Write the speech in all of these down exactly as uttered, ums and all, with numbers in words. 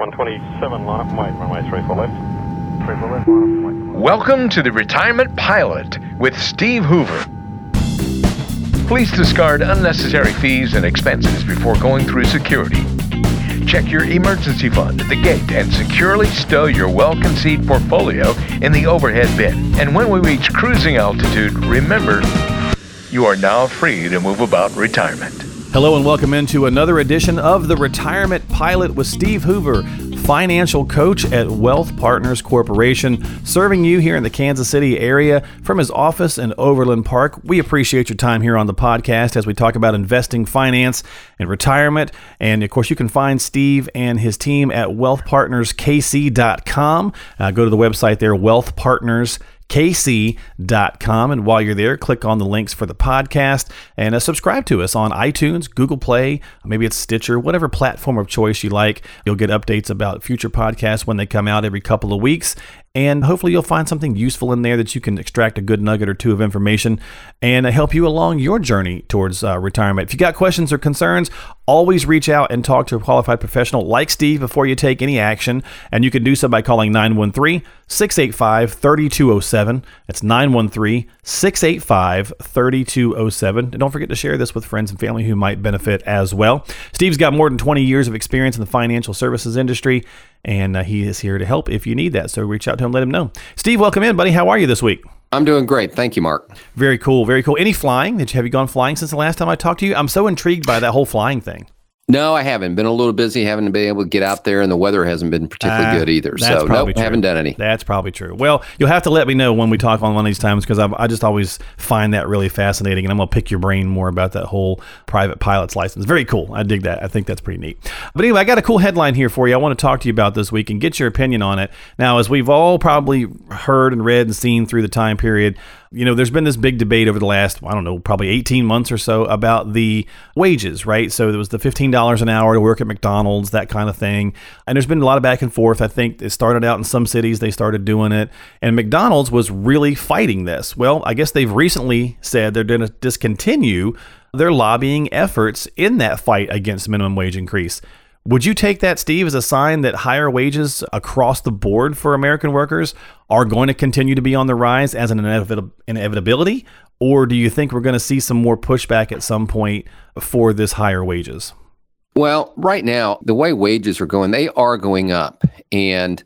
one twenty-seven, line up point, runway three four left. three four left, line up point. Welcome to the Retirement Pilot with Steve Hoover. Please discard unnecessary fees and expenses before going through security. Check your emergency fund at the gate and securely stow your well-conceived portfolio in the overhead bin. And when we reach cruising altitude, remember, you are now free to move about retirement. Hello and welcome into another edition of The Retirement Pilot with Steve Hoover, financial coach at Wealth Partners Corporation, serving you here in the Kansas City area from his office in Overland Park. We appreciate your time here on the podcast as we talk about investing, finance, and retirement. And of course, you can find Steve and his team at wealth partners k c dot com. Uh, go to the website there, wealth partners k c dot com, and while you're there, click on the links for the podcast and uh, subscribe to us on iTunes, Google Play, maybe it's Stitcher, whatever platform of choice you like. You'll get updates about future podcasts when they come out every couple of weeks, and hopefully you'll find something useful in there that you can extract a good nugget or two of information and help you along your journey towards uh, retirement. If you got questions or concerns, always reach out and talk to a qualified professional like Steve before you take any action, and you can do so by calling nine one three, six eight five, three two zero seven. That's nine one three, six eight five, three two zero seven. And don't forget to share this with friends and family who might benefit as well. Steve's got more than twenty years of experience in the financial services industry, and uh, he is here to help if you need that. So reach out to him, let him know. Steve, welcome in, buddy. How are you this week? I'm doing great. Thank you, Mark. Very cool. Very cool. Any flying? Did you, have you gone flying since the last time I talked to you? I'm so intrigued by that whole flying thing. No, I haven't. Been a little busy. Haven't been able to get out there, and the weather hasn't been particularly uh, good either. So, no, nope, haven't done any. That's probably true. Well, you'll have to let me know when we talk on one of these times, because I just always find that really fascinating, and I'm going to pick your brain more about that whole private pilot's license. Very cool. I dig that. I think that's pretty neat. But anyway, I got a cool headline here for you I want to talk to you about this week and get your opinion on it. Now, as we've all probably heard and read and seen through the time period, you know, there's been this big debate over the last, I don't know, probably eighteen months or so about the wages, right? So there was the fifteen dollars an hour to work at McDonald's, that kind of thing. And there's been a lot of back and forth. I think it started out in some cities, they started doing it. And McDonald's was really fighting this. Well, I guess they've recently said they're going to discontinue their lobbying efforts in that fight against minimum wage increase. Would you take that, Steve, as a sign that higher wages across the board for American workers are going to continue to be on the rise as an inevit- inevitability? Or do you think we're going to see some more pushback at some point for this higher wages? Well, right now, the way wages are going, they are going up. And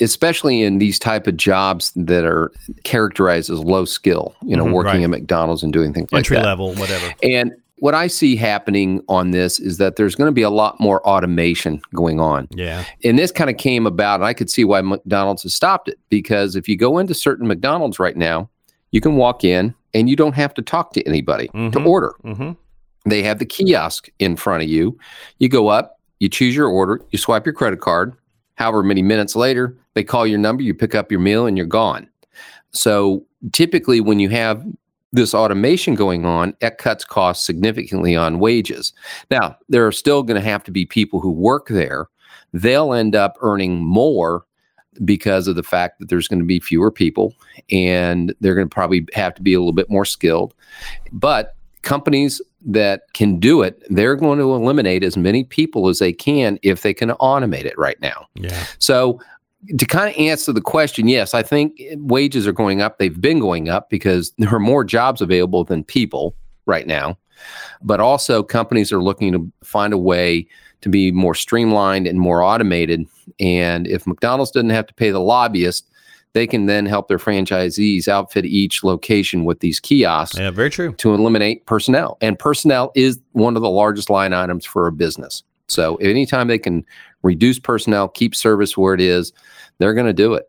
especially in these type of jobs that are characterized as low skill, you know, mm-hmm, working right. at McDonald's and doing things Entry like that. Entry level, whatever. And what I see happening on this is that there's going to be a lot more automation going on. Yeah. And this kind of came about, and I could see why McDonald's has stopped it, because if you go into certain McDonald's right now, you can walk in and you don't have to talk to anybody mm-hmm. to order. Mm-hmm. They have the kiosk in front of you. You go up, you choose your order, you swipe your credit card. However many minutes later, they call your number, you pick up your meal, and you're gone. So typically when you have this automation going on, it cuts costs significantly on wages. Now, there are still going to have to be people who work there. They'll end up earning more because of the fact that there's going to be fewer people, and they're going to probably have to be a little bit more skilled. But companies that can do it, they're going to eliminate as many people as they can if they can automate it right now. Yeah. So to kind of answer the question, yes, I think wages are going up. They've been going up because there are more jobs available than people right now. But also companies are looking to find a way to be more streamlined and more automated. And if McDonald's doesn't have to pay the lobbyist, they can then help their franchisees outfit each location with these kiosks. Yeah, very true. To eliminate personnel. And personnel is one of the largest line items for a business. So anytime they can reduce personnel, keep service where it is, they're going to do it.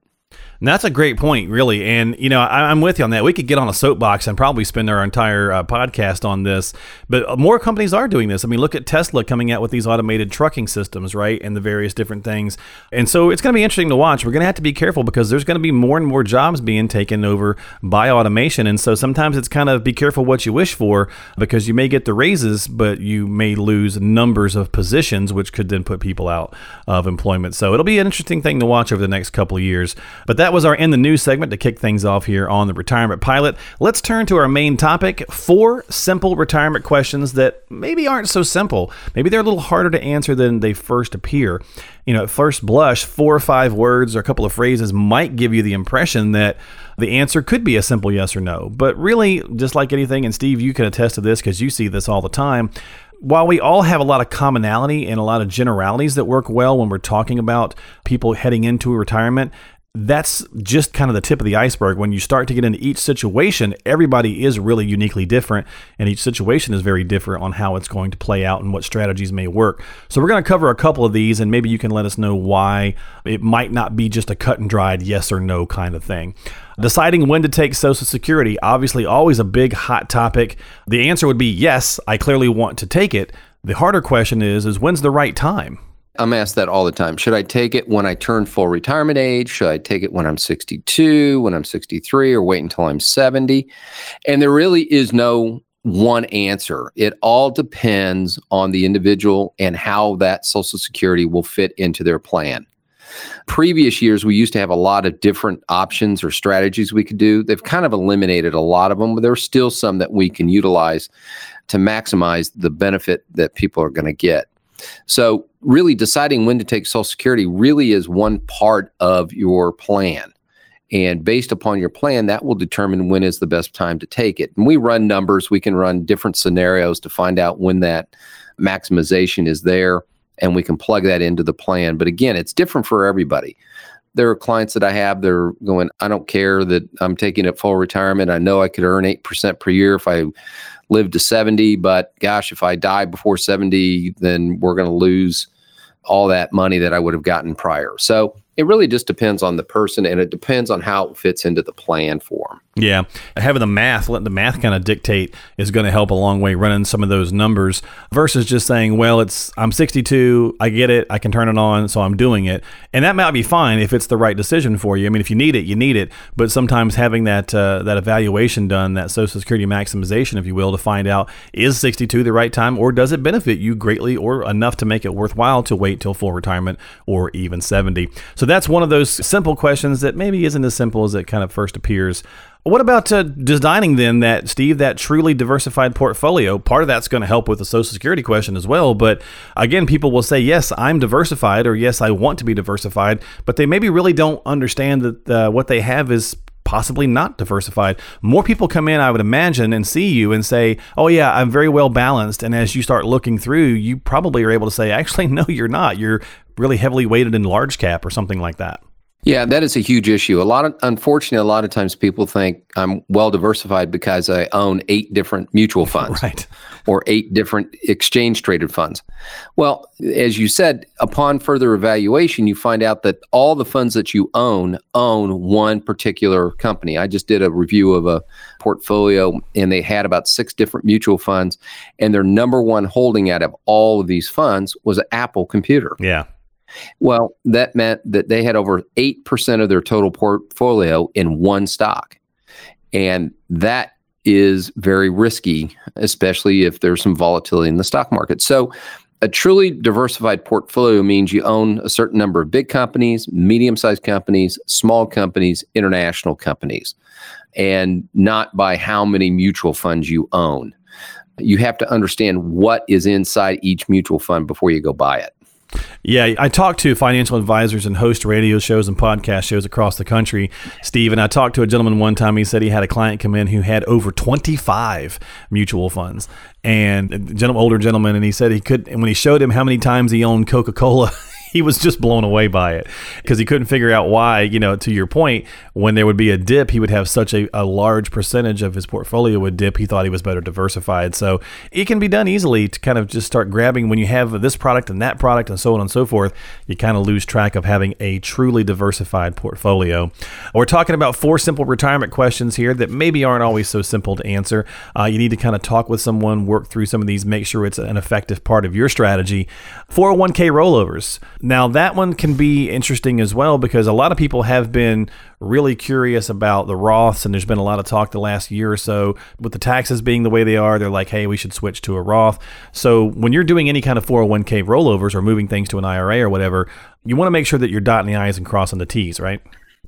And that's a great point, really. And, you know, I, I'm with you on that. We could get on a soapbox and probably spend our entire uh, podcast on this. But more companies are doing this. I mean, look at Tesla coming out with these automated trucking systems, right? And the various different things. And so it's going to be interesting to watch. We're going to have to be careful because there's going to be more and more jobs being taken over by automation. And so sometimes it's kind of be careful what you wish for, because you may get the raises, but you may lose numbers of positions, which could then put people out of employment. So it'll be an interesting thing to watch over the next couple of years. But that that was our In the News segment to kick things off here on the Retirement Pilot. Let's turn to our main topic, four simple retirement questions that maybe aren't so simple. Maybe they're a little harder to answer than they first appear. You know, at first blush, four or five words or a couple of phrases might give you the impression that the answer could be a simple yes or no. But really, just like anything, and Steve, you can attest to this because you see this all the time, while we all have a lot of commonality and a lot of generalities that work well when we're talking about people heading into retirement, that's just kind of the tip of the iceberg. When you start to get into each situation, everybody is really uniquely different, and each situation is very different on how it's going to play out and what strategies may work. So we're going to cover a couple of these, and maybe you can let us know why it might not be just a cut and dried yes or no kind of thing. Deciding when to take Social Security, obviously always a big hot topic. The answer would be yes, I clearly want to take it. The harder question is, is when's the right time? I'm asked that all the time. Should I take it when I turn full retirement age? Should I take it when I'm sixty-two, when I'm sixty-three, or wait until I'm seventy? And there really is no one answer. It all depends on the individual and how that Social Security will fit into their plan. Previous years, we used to have a lot of different options or strategies we could do. They've kind of eliminated a lot of them, but there are still some that we can utilize to maximize the benefit that people are going to get. So really deciding when to take Social Security really is one part of your plan. And based upon your plan, that will determine when is the best time to take it. And we run numbers. We can run different scenarios to find out when that maximization is there. And we can plug that into the plan. But again, it's different for everybody. There are clients that I have, they're going, I don't care that I'm taking it full retirement. I know I could earn eight percent per year if I live to seventy, but gosh, if I die before seventy, then we're going to lose all that money that I would have gotten prior. So it really just depends on the person, and it depends on how it fits into the plan for them. Yeah. Having the math, letting the math kind of dictate is going to help a long way running some of those numbers versus just saying, well, it's I'm sixty-two, I get it, I can turn it on, so I'm doing it. And that might be fine if it's the right decision for you. I mean, if you need it, you need it. But sometimes having that uh, that evaluation done, that Social Security maximization, if you will, to find out is sixty-two the right time, or does it benefit you greatly or enough to make it worthwhile to wait till full retirement or even seventy. So that's one of those simple questions that maybe isn't as simple as it kind of first appears. What about uh, designing then that, Steve, that truly diversified portfolio? Part of that's going to help with the Social Security question as well. But again, people will say, yes, I'm diversified, or yes, I want to be diversified, but they maybe really don't understand that uh, what they have is possibly not diversified. More people come in, I would imagine, and see you and say, oh yeah, I'm very well balanced. And as you start looking through, you probably are able to say, actually, no, you're not. You're really heavily weighted in large cap or something like that. Yeah, that is a huge issue. A lot of, unfortunately, a lot of times people think I'm well diversified because I own eight different mutual funds right. or eight different exchange traded funds. Well, as you said, upon further evaluation, you find out that all the funds that you own, own one particular company. I just did a review of a portfolio, and they had about six different mutual funds, and their number one holding out of all of these funds was an Apple computer. Yeah. Well, that meant that they had over eight percent of their total portfolio in one stock. And that is very risky, especially if there's some volatility in the stock market. So a truly diversified portfolio means you own a certain number of big companies, medium-sized companies, small companies, international companies, and not by how many mutual funds you own. You have to understand what is inside each mutual fund before you go buy it. Yeah, I talk to financial advisors and host radio shows and podcast shows across the country, Steve, and I talked to a gentleman one time. He said he had a client come in who had over twenty-five mutual funds, and a gentleman, older gentleman, and he said he could, and when he showed him how many times he owned Coca-Cola, he was just blown away by it because he couldn't figure out why, you know, to your point, when there would be a dip, he would have such a, a large percentage of his portfolio would dip. He thought he was better diversified. So it can be done easily to kind of just start grabbing when you have this product and that product and so on and so forth. You kind of lose track of having a truly diversified portfolio. We're talking about four simple retirement questions here that maybe aren't always so simple to answer. Uh, you need to kind of talk with someone, work through some of these, make sure it's an effective part of your strategy. four oh one k rollovers. Now, that one can be interesting as well because a lot of people have been really curious about the Roths, and there's been a lot of talk the last year or so with the taxes being the way they are. They're like, hey, we should switch to a Roth. So when you're doing any kind of four oh one k rollovers or moving things to an I R A or whatever, you want to make sure that you're dotting the I's and crossing the T's, right?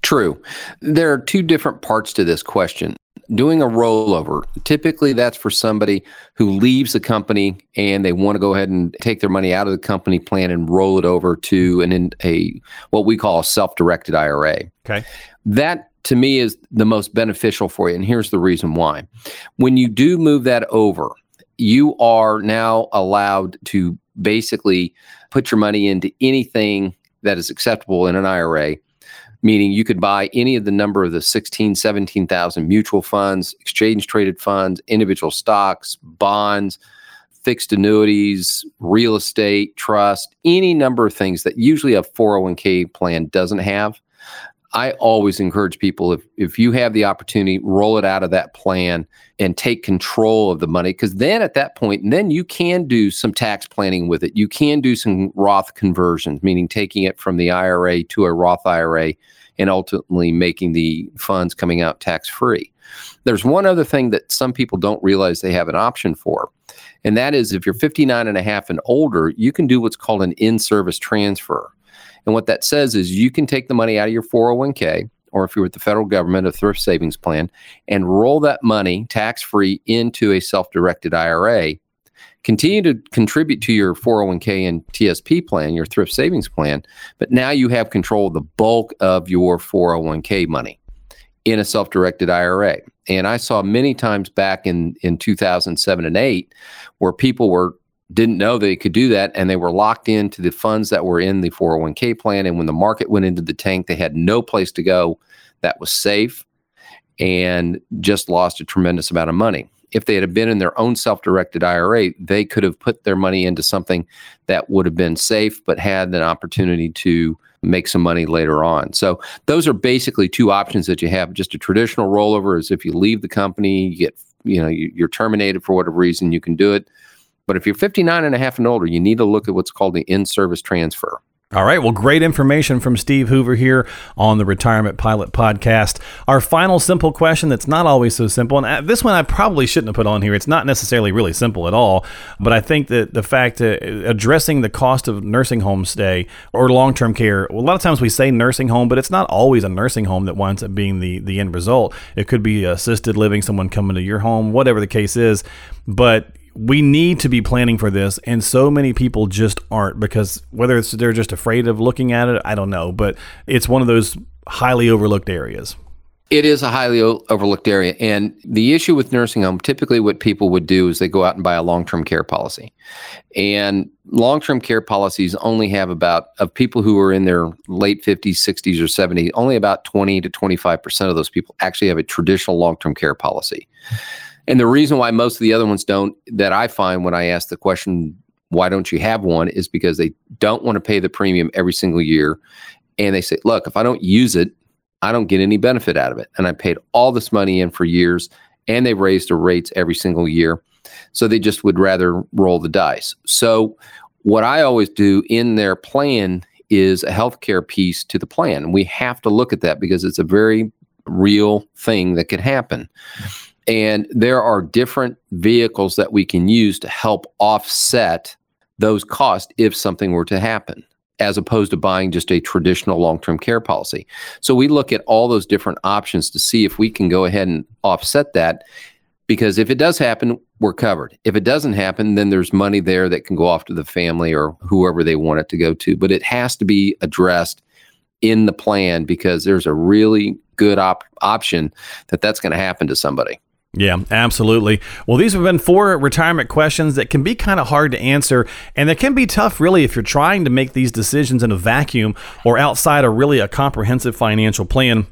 True. There are two different parts to this question. Doing a rollover, typically that's for somebody who leaves the company and they want to go ahead and take their money out of the company plan and roll it over to an a what we call a self-directed I R A. Okay. That to me is the most beneficial for you, and here's the reason why. When you do move that over, you are now allowed to basically put your money into anything that is acceptable in an I R A. Meaning you could buy any of the number of the sixteen, seventeen thousand mutual funds, exchange-traded funds, individual stocks, bonds, fixed annuities, real estate, trust, any number of things that usually a four oh one k plan doesn't have. I always encourage people, if, if you have the opportunity, roll it out of that plan and take control of the money. Because then at that point, and then you can do some tax planning with it. You can do some Roth conversions, meaning taking it from the I R A to a Roth I R A and ultimately making the funds coming out tax-free. There's one other thing that some people don't realize they have an option for. And that is if you're fifty-nine and a half and older, you can do what's called an in-service transfer. And what that says is you can take the money out of your four oh one k, or if you're with the federal government, a thrift savings plan, and roll that money tax-free into a self-directed I R A. Continue to contribute to your four oh one k and T S P plan, your thrift savings plan, but now you have control of the bulk of your four oh one k money in a self-directed I R A. And I saw many times back in, in two thousand seven and eight where people were didn't know they could do that, and they were locked into the funds that were in the four oh one k plan, and when the market went into the tank, they had no place to go that was safe and just lost a tremendous amount of money. If they had been in their own self-directed I R A, they could have put their money into something that would have been safe but had an opportunity to make some money later on. So those are basically two options that you have. Just a traditional rollover is if you leave the company, you get, you know, you're terminated for whatever reason, you can do it. But if you're fifty-nine and a half and older, you need to look at what's called the in-service transfer. All right. Well, great information from Steve Hoover here on the Retirement Pilot Podcast. Our final simple question that's not always so simple, and this one I probably shouldn't have put on here. It's not necessarily really simple at all, but I think that the fact that addressing the cost of nursing home stay or long-term care, a lot of times we say nursing home, but it's not always a nursing home that winds up being the, the end result. It could be assisted living, someone coming to your home, whatever the case is, but we need to be planning for this, and so many people just aren't, because whether it's they're just afraid of looking at it, I don't know, but it's one of those highly overlooked areas. It is a highly o- overlooked area, and the issue with nursing home, typically what people would do is they go out and buy a long-term care policy, and long-term care policies only have about, of people who are in their late fifties, sixties, or seventies, only about twenty to twenty-five percent of those people actually have a traditional long-term care policy. And the reason why most of the other ones don't, that I find when I ask the question, why don't you have one, is because they don't want to pay the premium every single year. And they say, look, if I don't use it, I don't get any benefit out of it. And I paid all this money in for years, and they've raised the rates every single year. So they just would rather roll the dice. So what I always do in their plan is a healthcare piece to the plan. We have to look at that because it's a very real thing that could happen. And there are different vehicles that we can use to help offset those costs if something were to happen, as opposed to buying just a traditional long-term care policy. So we look at all those different options to see if we can go ahead and offset that, because if it does happen, we're covered. If it doesn't happen, then there's money there that can go off to the family or whoever they want it to go to. But it has to be addressed in the plan, because there's a really good op- option that that's going to happen to somebody. Yeah, absolutely. Well, these have been four retirement questions that can be kind of hard to answer, and they can be tough, really, if you're trying to make these decisions in a vacuum or outside of really a comprehensive financial plan.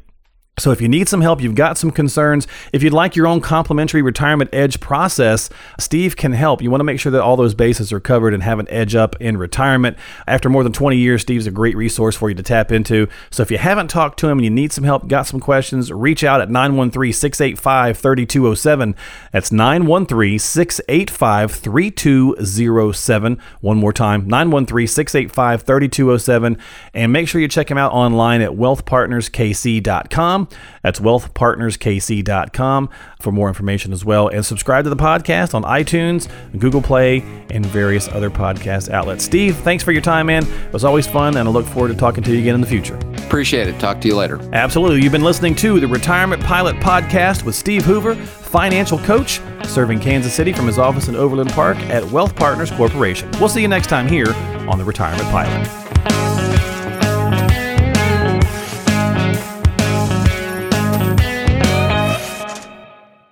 So if you need some help, you've got some concerns, if you'd like your own complimentary retirement edge process, Steve can help. You want to make sure that all those bases are covered and have an edge up in retirement. After more than twenty years, Steve's a great resource for you to tap into. So if you haven't talked to him and you need some help, got some questions, reach out at nine one three, six eight five, three two zero seven. That's nine one three, six eight five, three two zero seven. One more time, nine one three, six eight five, three two zero seven. And make sure you check him out online at wealth partners k c dot com. That's wealth partners k c dot com for more information as well. And subscribe to the podcast on iTunes, Google Play, and various other podcast outlets. Steve, thanks for your time, man. It was always fun, and I look forward to talking to you again in the future. Appreciate it. Talk to you later. Absolutely. You've been listening to the Retirement Pilot Podcast with Steve Hoover, financial coach, serving Kansas City from his office in Overland Park at Wealth Partners Corporation. We'll see you next time here on the Retirement Pilot.